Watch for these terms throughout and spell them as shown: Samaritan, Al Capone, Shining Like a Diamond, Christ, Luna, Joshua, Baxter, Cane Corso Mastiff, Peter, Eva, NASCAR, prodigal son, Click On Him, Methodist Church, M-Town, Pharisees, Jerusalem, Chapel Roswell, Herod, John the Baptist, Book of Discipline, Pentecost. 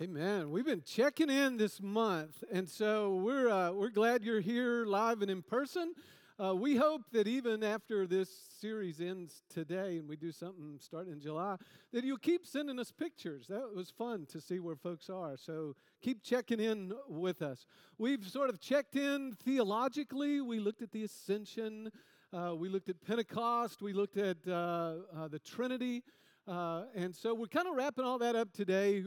Amen. We've been checking in this month, and so we're glad you're here live and in person. We hope that even after this series ends today and we do something starting in July, that you'll keep sending us pictures. That was fun to see where folks are, so keep checking in with us. We've sort of checked in theologically. We looked at the Ascension. We looked at Pentecost. We looked at the Trinity. And so we're kind of wrapping all that up today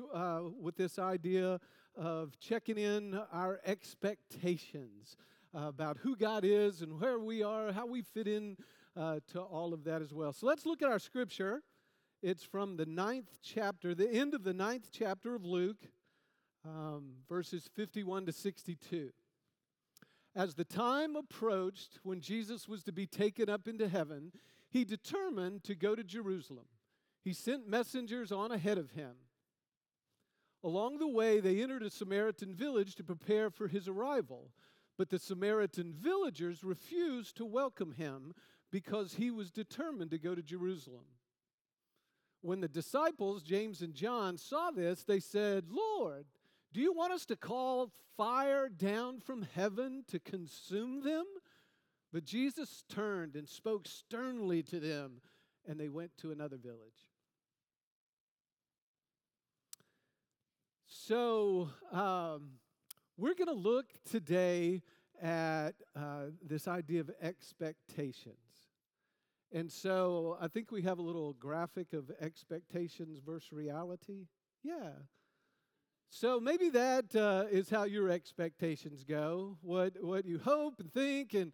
with this idea of checking in our expectations about who God is and where we are, how we fit in to all of that as well. So let's look at our scripture. It's from the 9th chapter, the end of the 9th chapter of Luke, verses 51 to 62. As the time approached when Jesus was to be taken up into heaven, he determined to go to Jerusalem. He sent messengers on ahead of him. Along the way, they entered a Samaritan village to prepare for his arrival, but the Samaritan villagers refused to welcome him because he was determined to go to Jerusalem. When the disciples, James and John, saw this, they said, "Lord, do you want us to call fire down from heaven to consume them?" But Jesus turned and spoke sternly to them, and they went to another village. So we're going to look today at this idea of expectations. And so I think we have a little graphic of expectations versus reality. Yeah. So maybe that is how your expectations go, what you hope and think and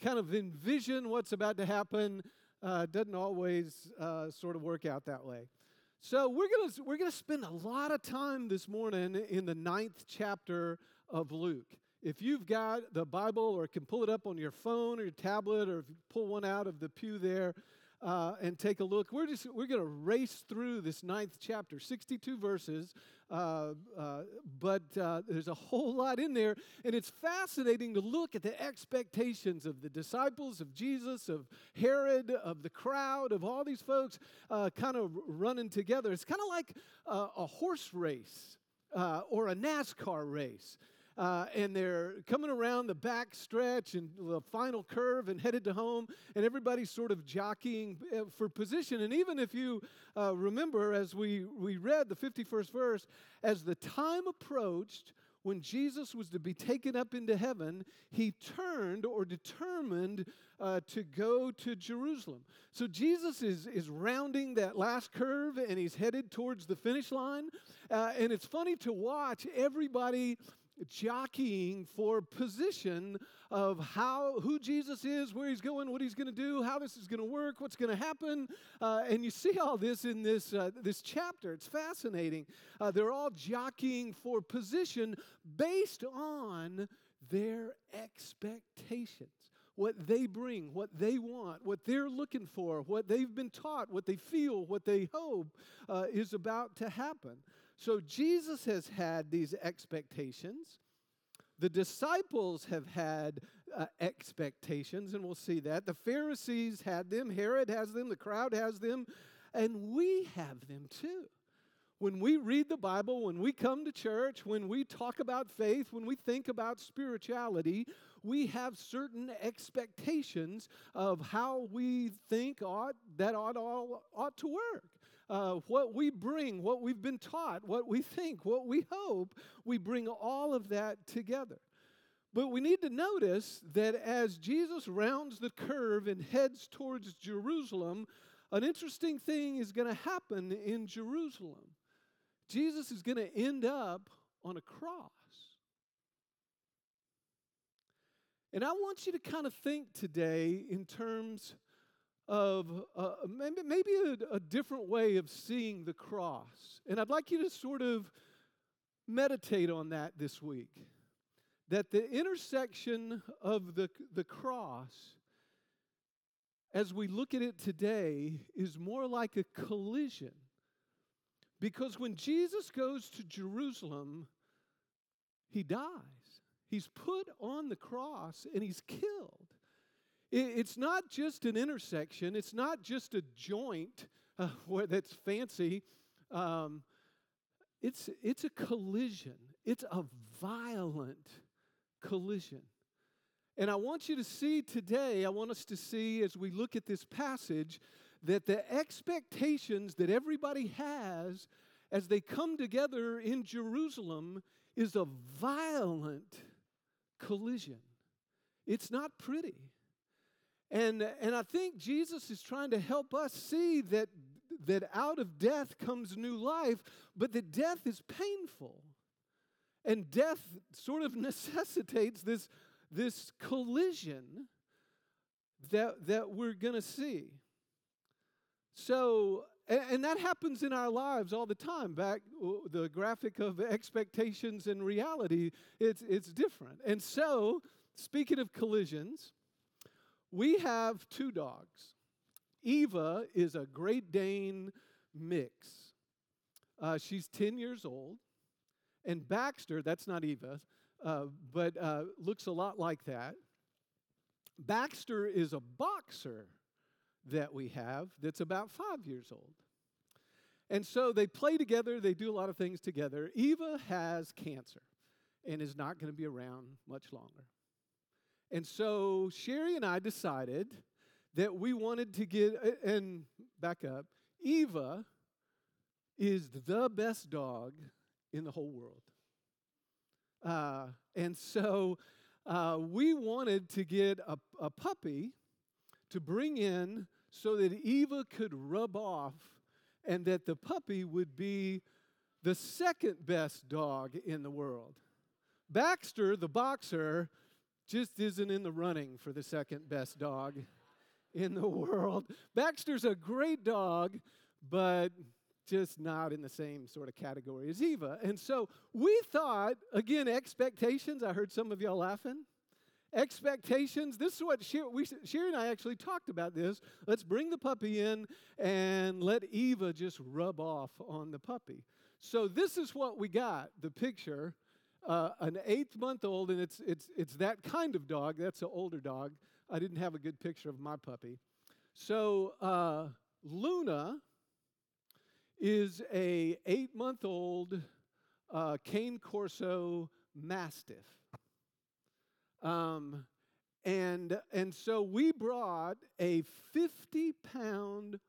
kind of envision what's about to happen. Doesn't always sort of work out that way. So we're gonna spend a lot of time this morning in the 9th chapter of Luke. If you've got the Bible or can pull it up on your phone or your tablet, or if you pull one out of the pew there and take a look, we're gonna race through this 9th chapter, 62 verses. But there's a whole lot in there, and it's fascinating to look at the expectations of the disciples, of Jesus, of Herod, of the crowd, of all these folks kind of running together. It's kind of like a horse race or a NASCAR race. And they're coming around the back stretch and the final curve and headed to home, and everybody's sort of jockeying for position. And even if you remember, as we read the 51st verse, as the time approached when Jesus was to be taken up into heaven, he turned or determined to go to Jerusalem. So Jesus is rounding that last curve, and he's headed towards the finish line. And it's funny to watch everybody jockeying for position of who Jesus is, where he's going, what he's going to do, how this is going to work, what's going to happen, and you see all this in this chapter. It's fascinating. They're all jockeying for position based on their expectations, what they bring, what they want, what they're looking for, what they've been taught, what they feel, what they hope is about to happen. So Jesus has had these expectations. The disciples have had expectations, and we'll see that. The Pharisees had them. Herod has them. The crowd has them. And we have them too. When we read the Bible, when we come to church, when we talk about faith, when we think about spirituality, we have certain expectations of how we think ought to work. What we bring, what we've been taught, what we think, what we hope, we bring all of that together. But we need to notice that as Jesus rounds the curve and heads towards Jerusalem, an interesting thing is going to happen in Jerusalem. Jesus is going to end up on a cross. And I want you to kind of think today in terms of maybe a different way of seeing the cross. And I'd like you to sort of meditate on that this week, that the intersection of the cross, as we look at it today, is more like a collision. Because when Jesus goes to Jerusalem, he dies. He's put on the cross and he's killed. It's not just an intersection. It's not just a joint where that's fancy. It's a collision. It's a violent collision. And I want you to see today, I want us to see as we look at this passage, that the expectations that everybody has as they come together in Jerusalem is a violent collision. It's not pretty. And I think Jesus is trying to help us see that out of death comes new life, but that death is painful. And death sort of necessitates this collision that we're going to see. So, and that happens in our lives all the time. Back the graphic of expectations and reality, it's different. And so, speaking of collisions, we have two dogs. Eva is a Great Dane mix. She's 10 years old. And Baxter, that's not Eva, but looks a lot like that. Baxter is a boxer that we have that's about 5 years old. And so they play together. They do a lot of things together. Eva has cancer and is not going to be around much longer. And so Sherry and I decided that we wanted to back up, Eva is the best dog in the whole world. And so we wanted to get a puppy to bring in so that Eva could rub off and that the puppy would be the second best dog in the world. Baxter, the boxer, just isn't in the running for the second best dog in the world. Baxter's a great dog, but just not in the same sort of category as Eva. And so we thought, again, expectations. I heard some of y'all laughing. Expectations. This is what Sherry and I actually talked about this. Let's bring the puppy in and let Eva just rub off on the puppy. So this is what we got, the picture. An 8-month-old, and it's that kind of dog. That's an older dog. I didn't have a good picture of my puppy. So Luna is a 8-month-old Cane Corso Mastiff. And so we brought a 50-pound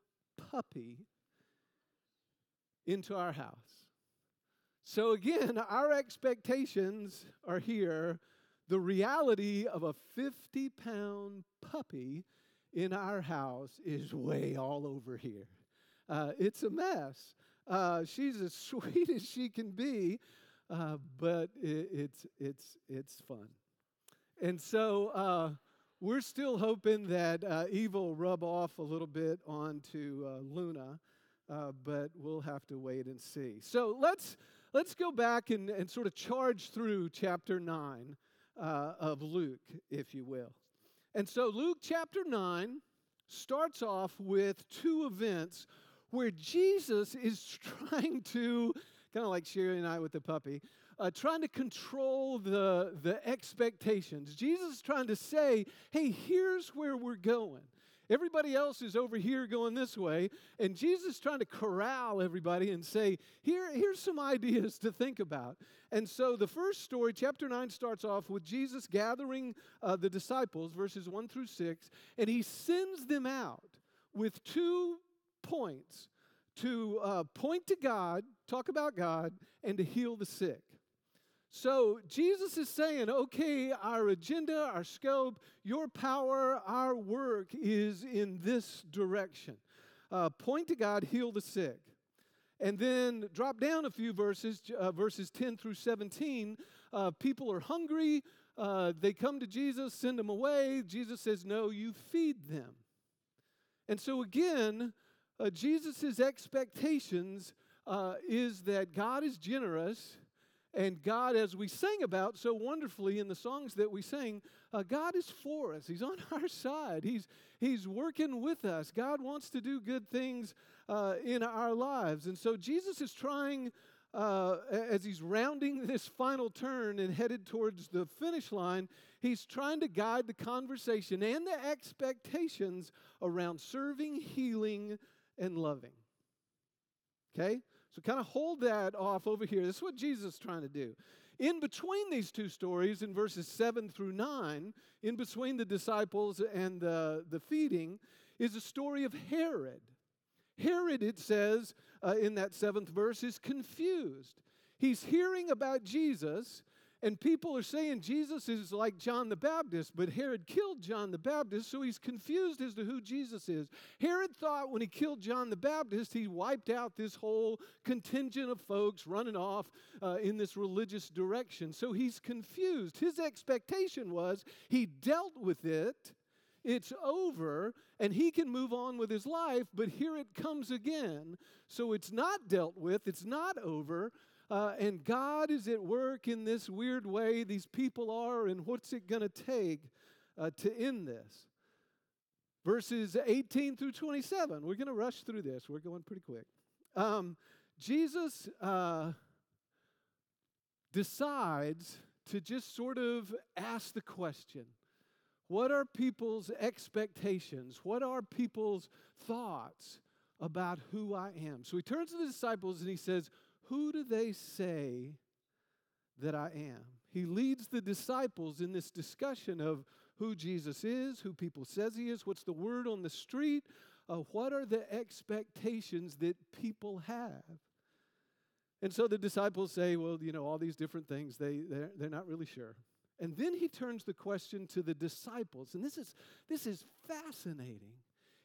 puppy into our house. So again, our expectations are here. The reality of a 50-pound puppy in our house is way all over here. It's a mess. She's as sweet as she can be, but it's fun. And so we're still hoping that Eva will rub off a little bit onto Luna. But we'll have to wait and see. So let's go back and sort of charge through chapter 9 of Luke, if you will. And so Luke chapter 9 starts off with two events where Jesus is trying to, kind of like Sherry and I with the puppy, trying to control the expectations. Jesus is trying to say, hey, here's where we're going. Everybody else is over here going this way, and Jesus is trying to corral everybody and say, here's some ideas to think about. And so the first story, chapter 9, starts off with Jesus gathering the disciples, verses 1 through 6, and he sends them out with 2 points to point to God, talk about God, and to heal the sick. So Jesus is saying, okay, our agenda, our scope, your power, our work is in this direction. Point to God, heal the sick. And then drop down a few verses, verses 10 through 17. People are hungry. They come to Jesus, send them away. Jesus says, no, you feed them. And so again, Jesus' expectations is that God is generous. And God, as we sang about so wonderfully in the songs that we sang, God is for us. He's on our side. He's working with us. God wants to do good things in our lives. And so Jesus is trying, as he's rounding this final turn and headed towards the finish line, he's trying to guide the conversation and the expectations around serving, healing, and loving. Okay? So kind of hold that off over here. This is what Jesus is trying to do. In between these two stories, in verses 7 through 9, in between the disciples and the feeding, is a story of Herod. Herod, it says in that 7th verse, is confused. He's hearing about Jesus, and people are saying Jesus is like John the Baptist, but Herod killed John the Baptist, so he's confused as to who Jesus is. Herod thought when he killed John the Baptist, he wiped out this whole contingent of folks running off in this religious direction. So he's confused. His expectation was he dealt with it, it's over, and he can move on with his life, but here it comes again. So it's not dealt with, it's not over. And God is at work in this weird way these people are, and what's it going to take to end this? Verses 18 through 27. We're going to rush through this. We're going pretty quick. Jesus decides to just sort of ask the question, what are people's expectations? What are people's thoughts about who I am? So he turns to the disciples and he says, who do they say that I am? He leads the disciples in this discussion of who Jesus is, who people says he is, what's the word on the street, what are the expectations that people have? And so the disciples say, well, you know, all these different things, they're not really sure. And then he turns the question to the disciples, and this is fascinating.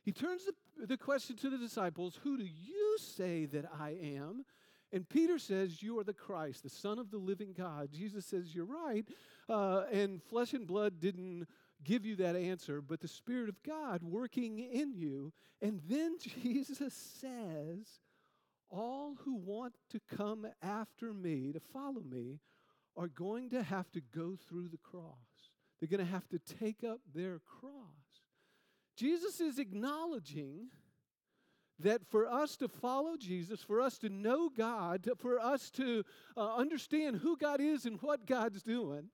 He turns the question to the disciples, who do you say that I am? And Peter says, you are the Christ, the Son of the living God. Jesus says, you're right. And flesh and blood didn't give you that answer, but the Spirit of God working in you. And then Jesus says, all who want to come after me, to follow me, are going to have to go through the cross. They're going to have to take up their cross. Jesus is acknowledging that for us to follow Jesus, for us to know God, for us to understand who God is and what God's doing,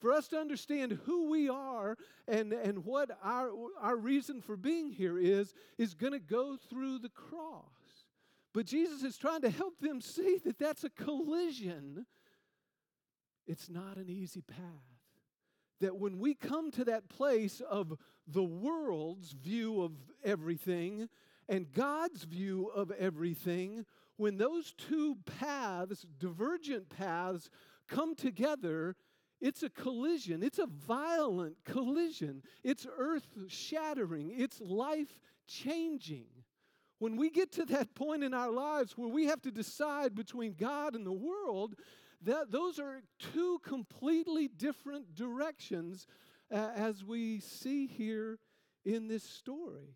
for us to understand who we are and what our reason for being here is going to go through the cross. But Jesus is trying to help them see that that's a collision. It's not an easy path. That when we come to that place of the world's view of everything and God's view of everything, when those two paths, divergent paths, come together, it's a collision. It's a violent collision. It's earth-shattering. It's life-changing. When we get to that point in our lives where we have to decide between God and the world, those are two completely different directions, as we see here in this story.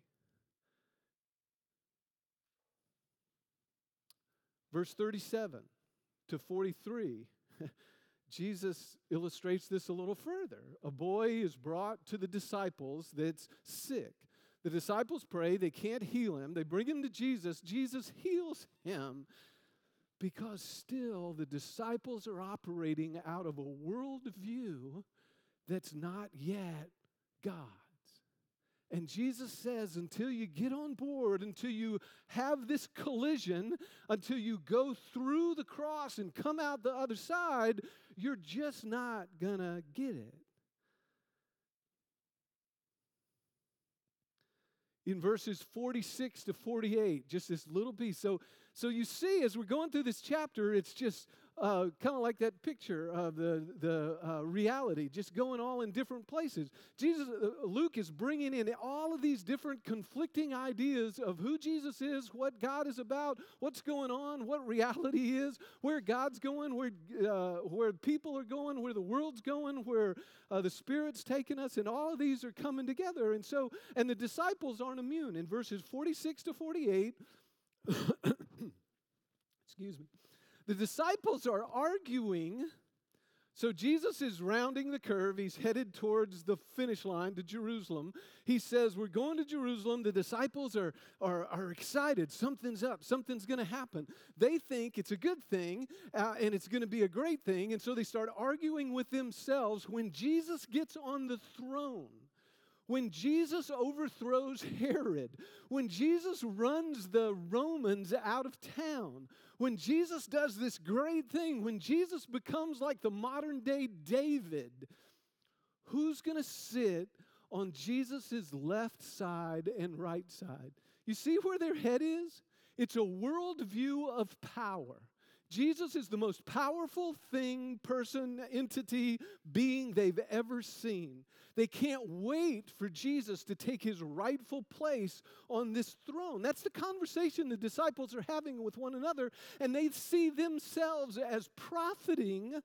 Verse 37 to 43, Jesus illustrates this a little further. A boy is brought to the disciples that's sick. The disciples pray. They can't heal him. They bring him to Jesus. Jesus heals him because still the disciples are operating out of a worldview that's not yet God. And Jesus says, until you get on board, until you have this collision, until you go through the cross and come out the other side, you're just not going to get it. In verses 46 to 48, just this little piece. So you see, as we're going through this chapter, it's just kind of like that picture of the reality, just going all in different places. Luke is bringing in all of these different conflicting ideas of who Jesus is, what God is about, what's going on, what reality is, where God's going, where people are going, where the world's going, where the Spirit's taking us, and all of these are coming together. And the disciples aren't immune. In verses 46 to 48, excuse me. The disciples are arguing, so Jesus is rounding the curve. He's headed towards the finish line to Jerusalem. He says, we're going to Jerusalem. The disciples are excited. Something's up. Something's going to happen. They think it's a good thing, and it's going to be a great thing, and so they start arguing with themselves when Jesus gets on the throne. When Jesus overthrows Herod, when Jesus runs the Romans out of town, when Jesus does this great thing, when Jesus becomes like the modern day David, who's going to sit on Jesus' left side and right side? You see where their head is? It's a worldview of power. Jesus is the most powerful thing, person, entity, being they've ever seen. They can't wait for Jesus to take his rightful place on this throne. That's the conversation the disciples are having with one another, and they see themselves as profiting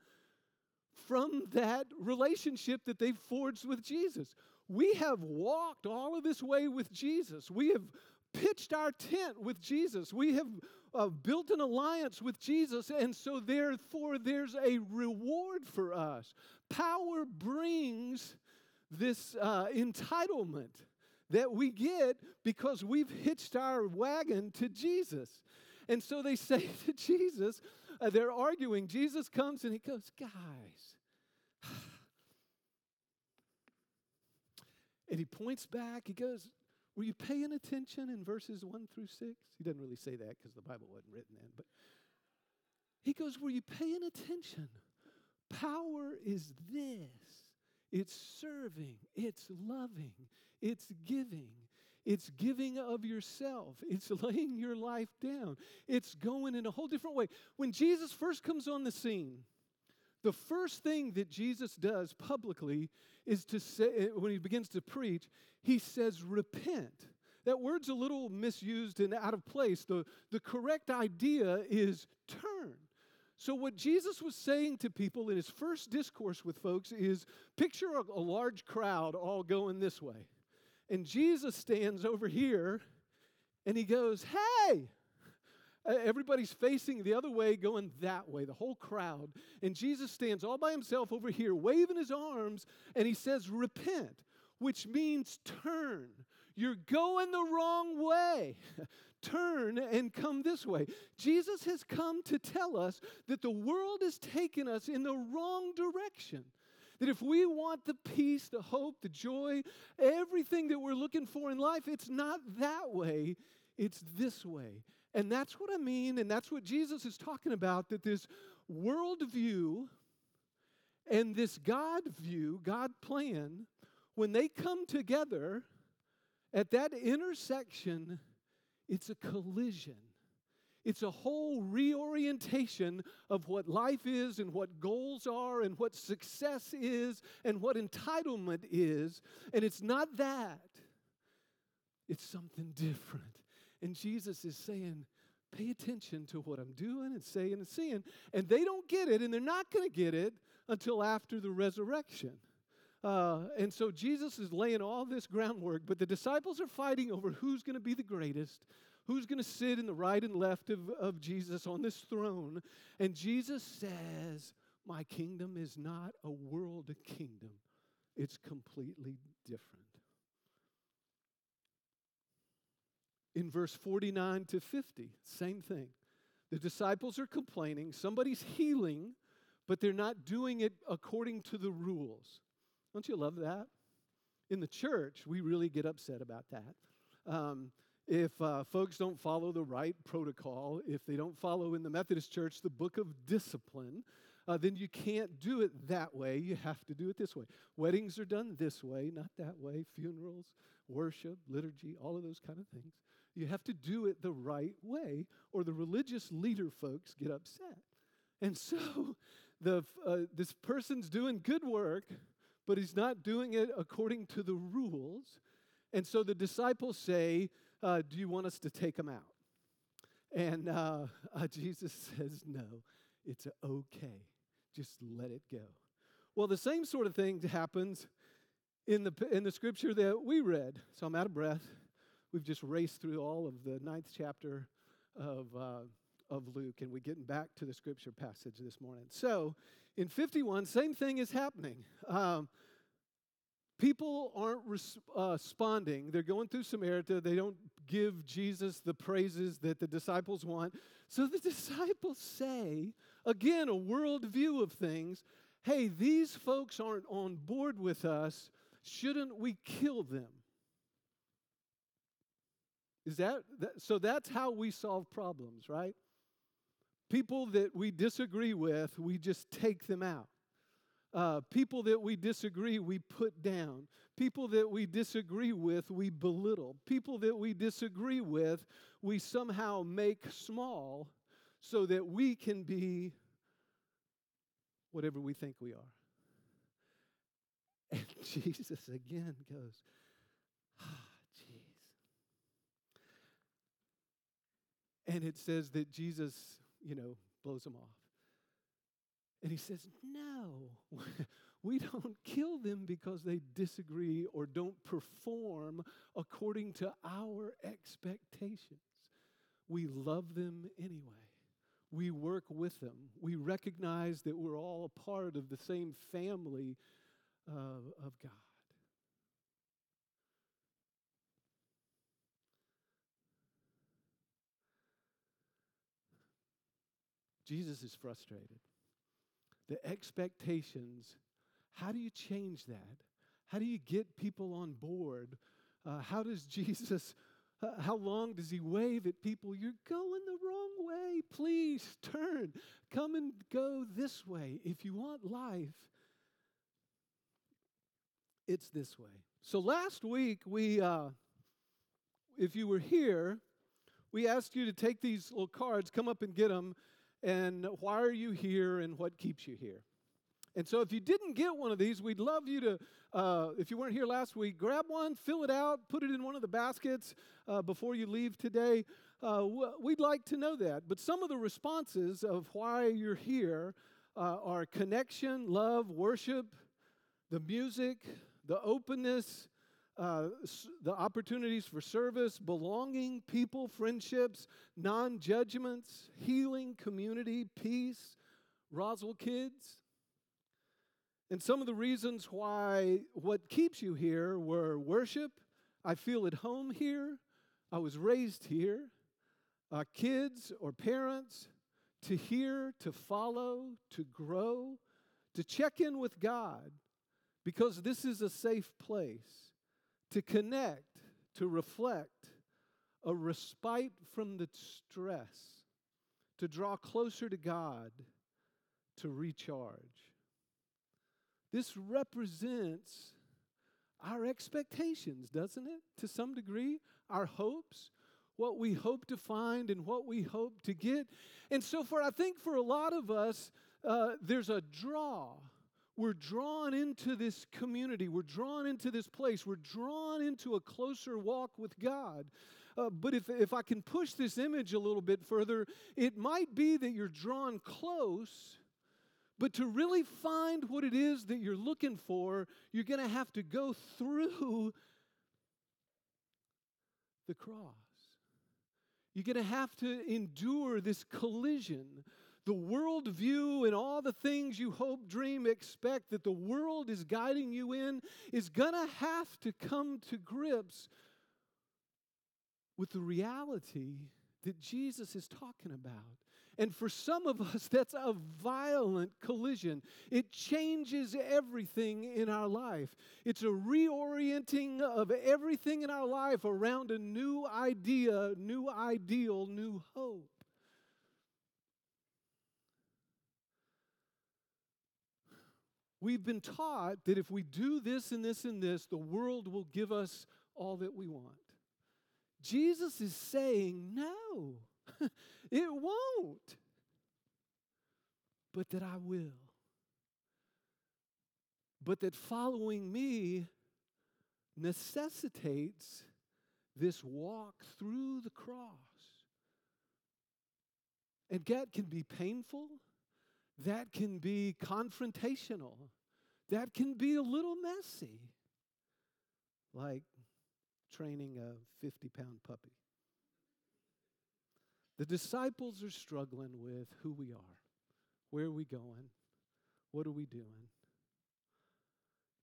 from that relationship that they've forged with Jesus. We have walked all of this way with Jesus. We have pitched our tent with Jesus. We have built an alliance with Jesus, and so therefore there's a reward for us. Power brings this entitlement that we get because we've hitched our wagon to Jesus. And so they say to Jesus, they're arguing. Jesus comes and he goes, "Guys," and he points back. He goes, "Were you paying attention in verses 1-6? He doesn't really say that because the Bible wasn't written then. But he goes, "Were you paying attention? Power is this. It's serving. It's loving. It's giving. It's giving of yourself. It's laying your life down. It's going in a whole different way." When Jesus first comes on the scene, the first thing that Jesus does publicly is to say, when he begins to preach, he says, "Repent." That word's a little misused and out of place. The correct idea is turn. So what Jesus was saying to people in his first discourse with folks is, picture a large crowd all going this way. And Jesus stands over here, and he goes, "Hey!" Everybody's facing the other way, going that way, the whole crowd. And Jesus stands all by himself over here, waving his arms, and he says, "Repent," which means turn. You're going the wrong way. Turn and come this way. Jesus has come to tell us that the world has taken us in the wrong direction. That if we want the peace, the hope, the joy, everything that we're looking for in life, it's not that way, it's this way. And that's what I mean, and that's what Jesus is talking about, that this worldview and this God view, God plan, when they come together at that intersection, it's a collision. It's a whole reorientation of what life is and what goals are and what success is and what entitlement is. And it's not that. It's something different. And Jesus is saying, pay attention to what I'm doing and saying and seeing. And they don't get it, and they're not going to get it until after the resurrection. And so Jesus is laying all this groundwork, but the disciples are fighting over who's going to be the greatest. Who's going to sit in the right and left of Jesus on this throne? And Jesus says, "My kingdom is not a world kingdom. It's completely different." In verse 49-50, same thing. The disciples are complaining. Somebody's healing, but they're not doing it according to the rules. Don't you love that? In the church, we really get upset about that. If folks don't follow the right protocol, if they don't follow in the Methodist Church the Book of Discipline, then you can't do it that way. You have to do it this way. Weddings are done this way, not that way. Funerals, worship, liturgy, all of those kind of things. You have to do it the right way, or the religious leader folks get upset. And so this person's doing good work, but he's not doing it according to the rules. And so the disciples say, "Do you want us to take them out?" And Jesus says, "No, it's okay. Just let it go." Well, the same sort of thing happens in the scripture that we read. So I'm out of breath. We've just raced through all of the 9th chapter of Luke, and we're getting back to the scripture passage this morning. So in 51, same thing is happening. People aren't responding. They're going through Samaritan. They don't give Jesus the praises that the disciples want. So the disciples say, again, a world view of things, "Hey, these folks aren't on board with us. shouldn't we kill them? Is that so? That's how we solve problems, right? People that we disagree with, we just take them out. People that we disagree, we put down. People that we disagree with, we belittle. People that we disagree with, we somehow make small so that we can be whatever we think we are. And Jesus again goes, and it says that Jesus, blows them off. And he says, no, we don't kill them because they disagree or don't perform according to our expectations. We love them anyway. We work with them. We recognize that we're all a part of the same family of God. Jesus is frustrated. The expectations, how do you change that? How do you get people on board? How long does he wave at people? You're going the wrong way. Please turn. Come and go this way. If you want life, it's this way. So last week, if you were here, we asked you to take these little cards, come up and get them. And why are you here and what keeps you here? And so if you didn't get one of these, we'd love you to, if you weren't here last week, grab one, fill it out, put it in one of the baskets before you leave today. We'd like to know that. But some of the responses of why you're here are connection, love, worship, the music, the openness, the opportunities for service, belonging, people, friendships, non-judgments, healing, community, peace, Roswell kids. And some of the reasons why what keeps you here were worship. I feel at home here. I was raised here. Kids or parents, to hear, to follow, to grow, to check in with God because this is a safe place. To connect, to reflect, a respite from the stress, to draw closer to God, to recharge. This represents our expectations, doesn't it? To some degree, our hopes, what we hope to find and what we hope to get. And so far, I think for a lot of us, there's a draw. We're drawn into this community. We're drawn into this place. We're drawn into a closer walk with God. But if I can push this image a little bit further, it might be that you're drawn close, but to really find what it is that you're looking for, you're going to have to go through the cross. You're going to have to endure this collision. The worldview and all the things you hope, dream, expect that the world is guiding you in is going to have to come to grips with the reality that Jesus is talking about. And for some of us, that's a violent collision. It changes everything in our life. It's a reorienting of everything in our life around a new idea, new ideal, new hope. We've been taught that if we do this and this and this, the world will give us all that we want. Jesus is saying, no, it won't, but that I will. But that following me necessitates this walk through the cross. And that can be painful. That can be confrontational. That can be a little messy, like training a 50-pound puppy. The disciples are struggling with who we are, where are we going, what are we doing.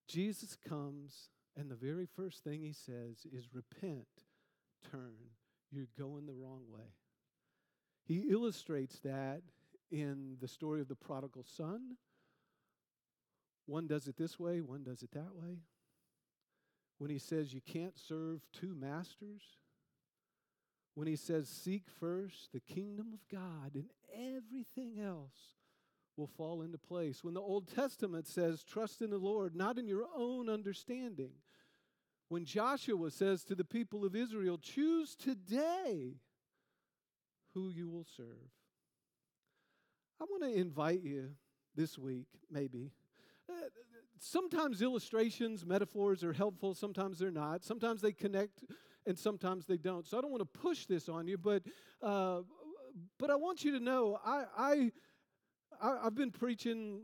Jesus comes, and the very first thing he says is, repent, turn, you're going the wrong way. He illustrates that in the story of the prodigal son. One does it this way, one does it that way. when he says you can't serve two masters, when he says seek first the kingdom of God and everything else will fall into place, when the Old Testament says trust in the Lord, not in your own understanding, when Joshua says to the people of Israel, choose today who you will serve. I want to invite you this week, maybe. Sometimes illustrations, metaphors are helpful. Sometimes they're not. Sometimes they connect and sometimes they don't. So I don't want to push this on you, but I want you to know I've been preaching,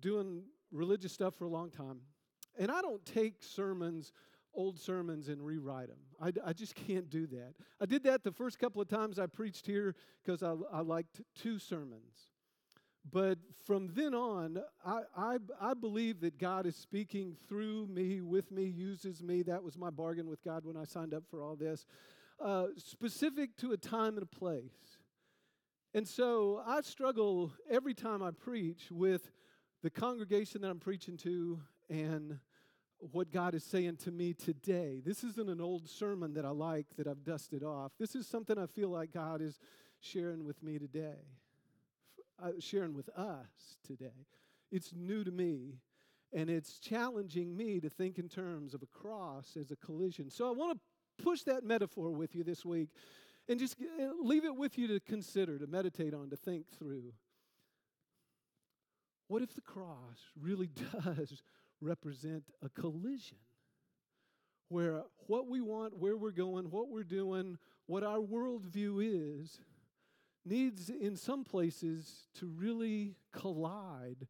doing religious stuff for a long time. And I don't take sermons, old sermons, and rewrite them. I just can't do that. I did that the first couple of times I preached here because I liked two sermons. But from then on, I believe that God is speaking through me, with me, uses me. That was my bargain with God when I signed up for all this. Specific to a time and a place. And so I struggle every time I preach with the congregation that I'm preaching to and what God is saying to me today. This isn't an old sermon that I like that I've dusted off. This is something I feel like God is sharing with me today, sharing with us today. It's new to me, and it's challenging me to think in terms of a cross as a collision. So I want to push that metaphor with you this week. And just leave it with you to consider, to meditate on, to think through. What if the cross really does represent a collision where what we want, where we're going, what we're doing, what our worldview is, needs in some places to really collide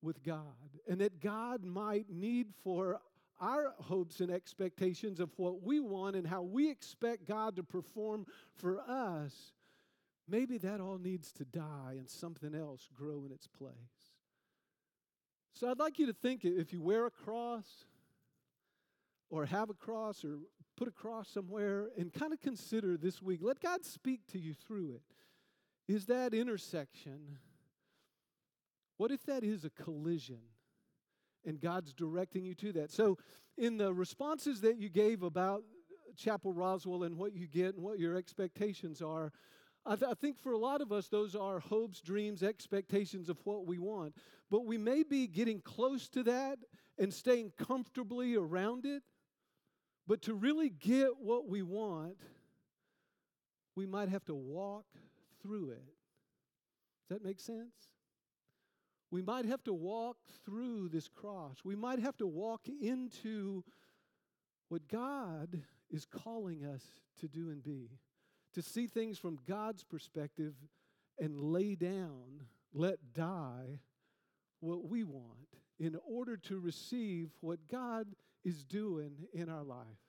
with God? And that God might need for our hopes and expectations of what we want and how we expect God to perform for us, maybe that all needs to die and something else grow in its place. So I'd like you to think, if you wear a cross or have a cross or put a cross somewhere, and kind of consider this week, let God speak to you through it. Is that intersection? What if that is a collision? And God's directing you to that. So in the responses that you gave about Chapel Roswell and what you get and what your expectations are, I think for a lot of us, those are hopes, dreams, expectations of what we want. But we may be getting close to that and staying comfortably around it. But to really get what we want, we might have to walk through it. Does that make sense? We might have to walk through this cross. We might have to walk into what God is calling us to do and be, to see things from God's perspective and lay down, let die what we want in order to receive what God is doing in our life.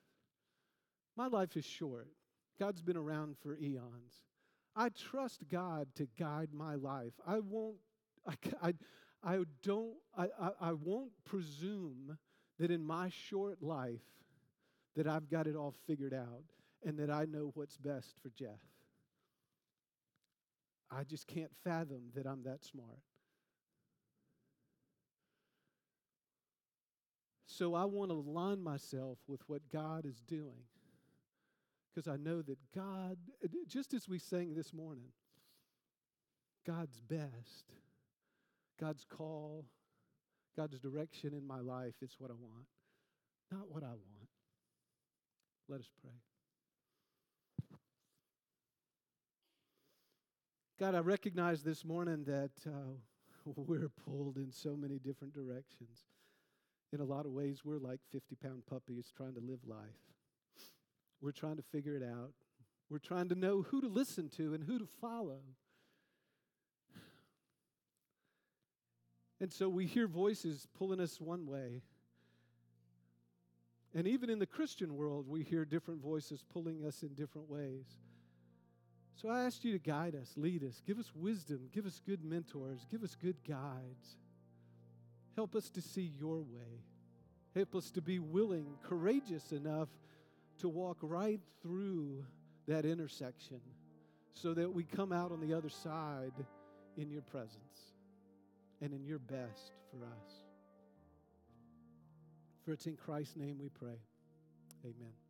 My life is short. God's been around for eons. I trust God to guide my life. I won't presume that in my short life that I've got it all figured out and that I know what's best for Jeff. I just can't fathom that I'm that smart. So I want to align myself with what God is doing, because I know that God, just as we sang this morning, God's best, God's call, God's direction in my life is what I want, not what I want. Let us pray. God, I recognize this morning that we're pulled in so many different directions. In a lot of ways, we're like 50-pound puppies trying to live life. We're trying to figure it out. We're trying to know who to listen to and who to follow. And so we hear voices pulling us one way. And even in the Christian world, we hear different voices pulling us in different ways. So I ask you to guide us, lead us, give us wisdom, give us good mentors, give us good guides. Help us to see your way. Help us to be willing, courageous enough to walk right through that intersection so that we come out on the other side in your presence and in your best for us. For it's in Christ's name we pray. Amen.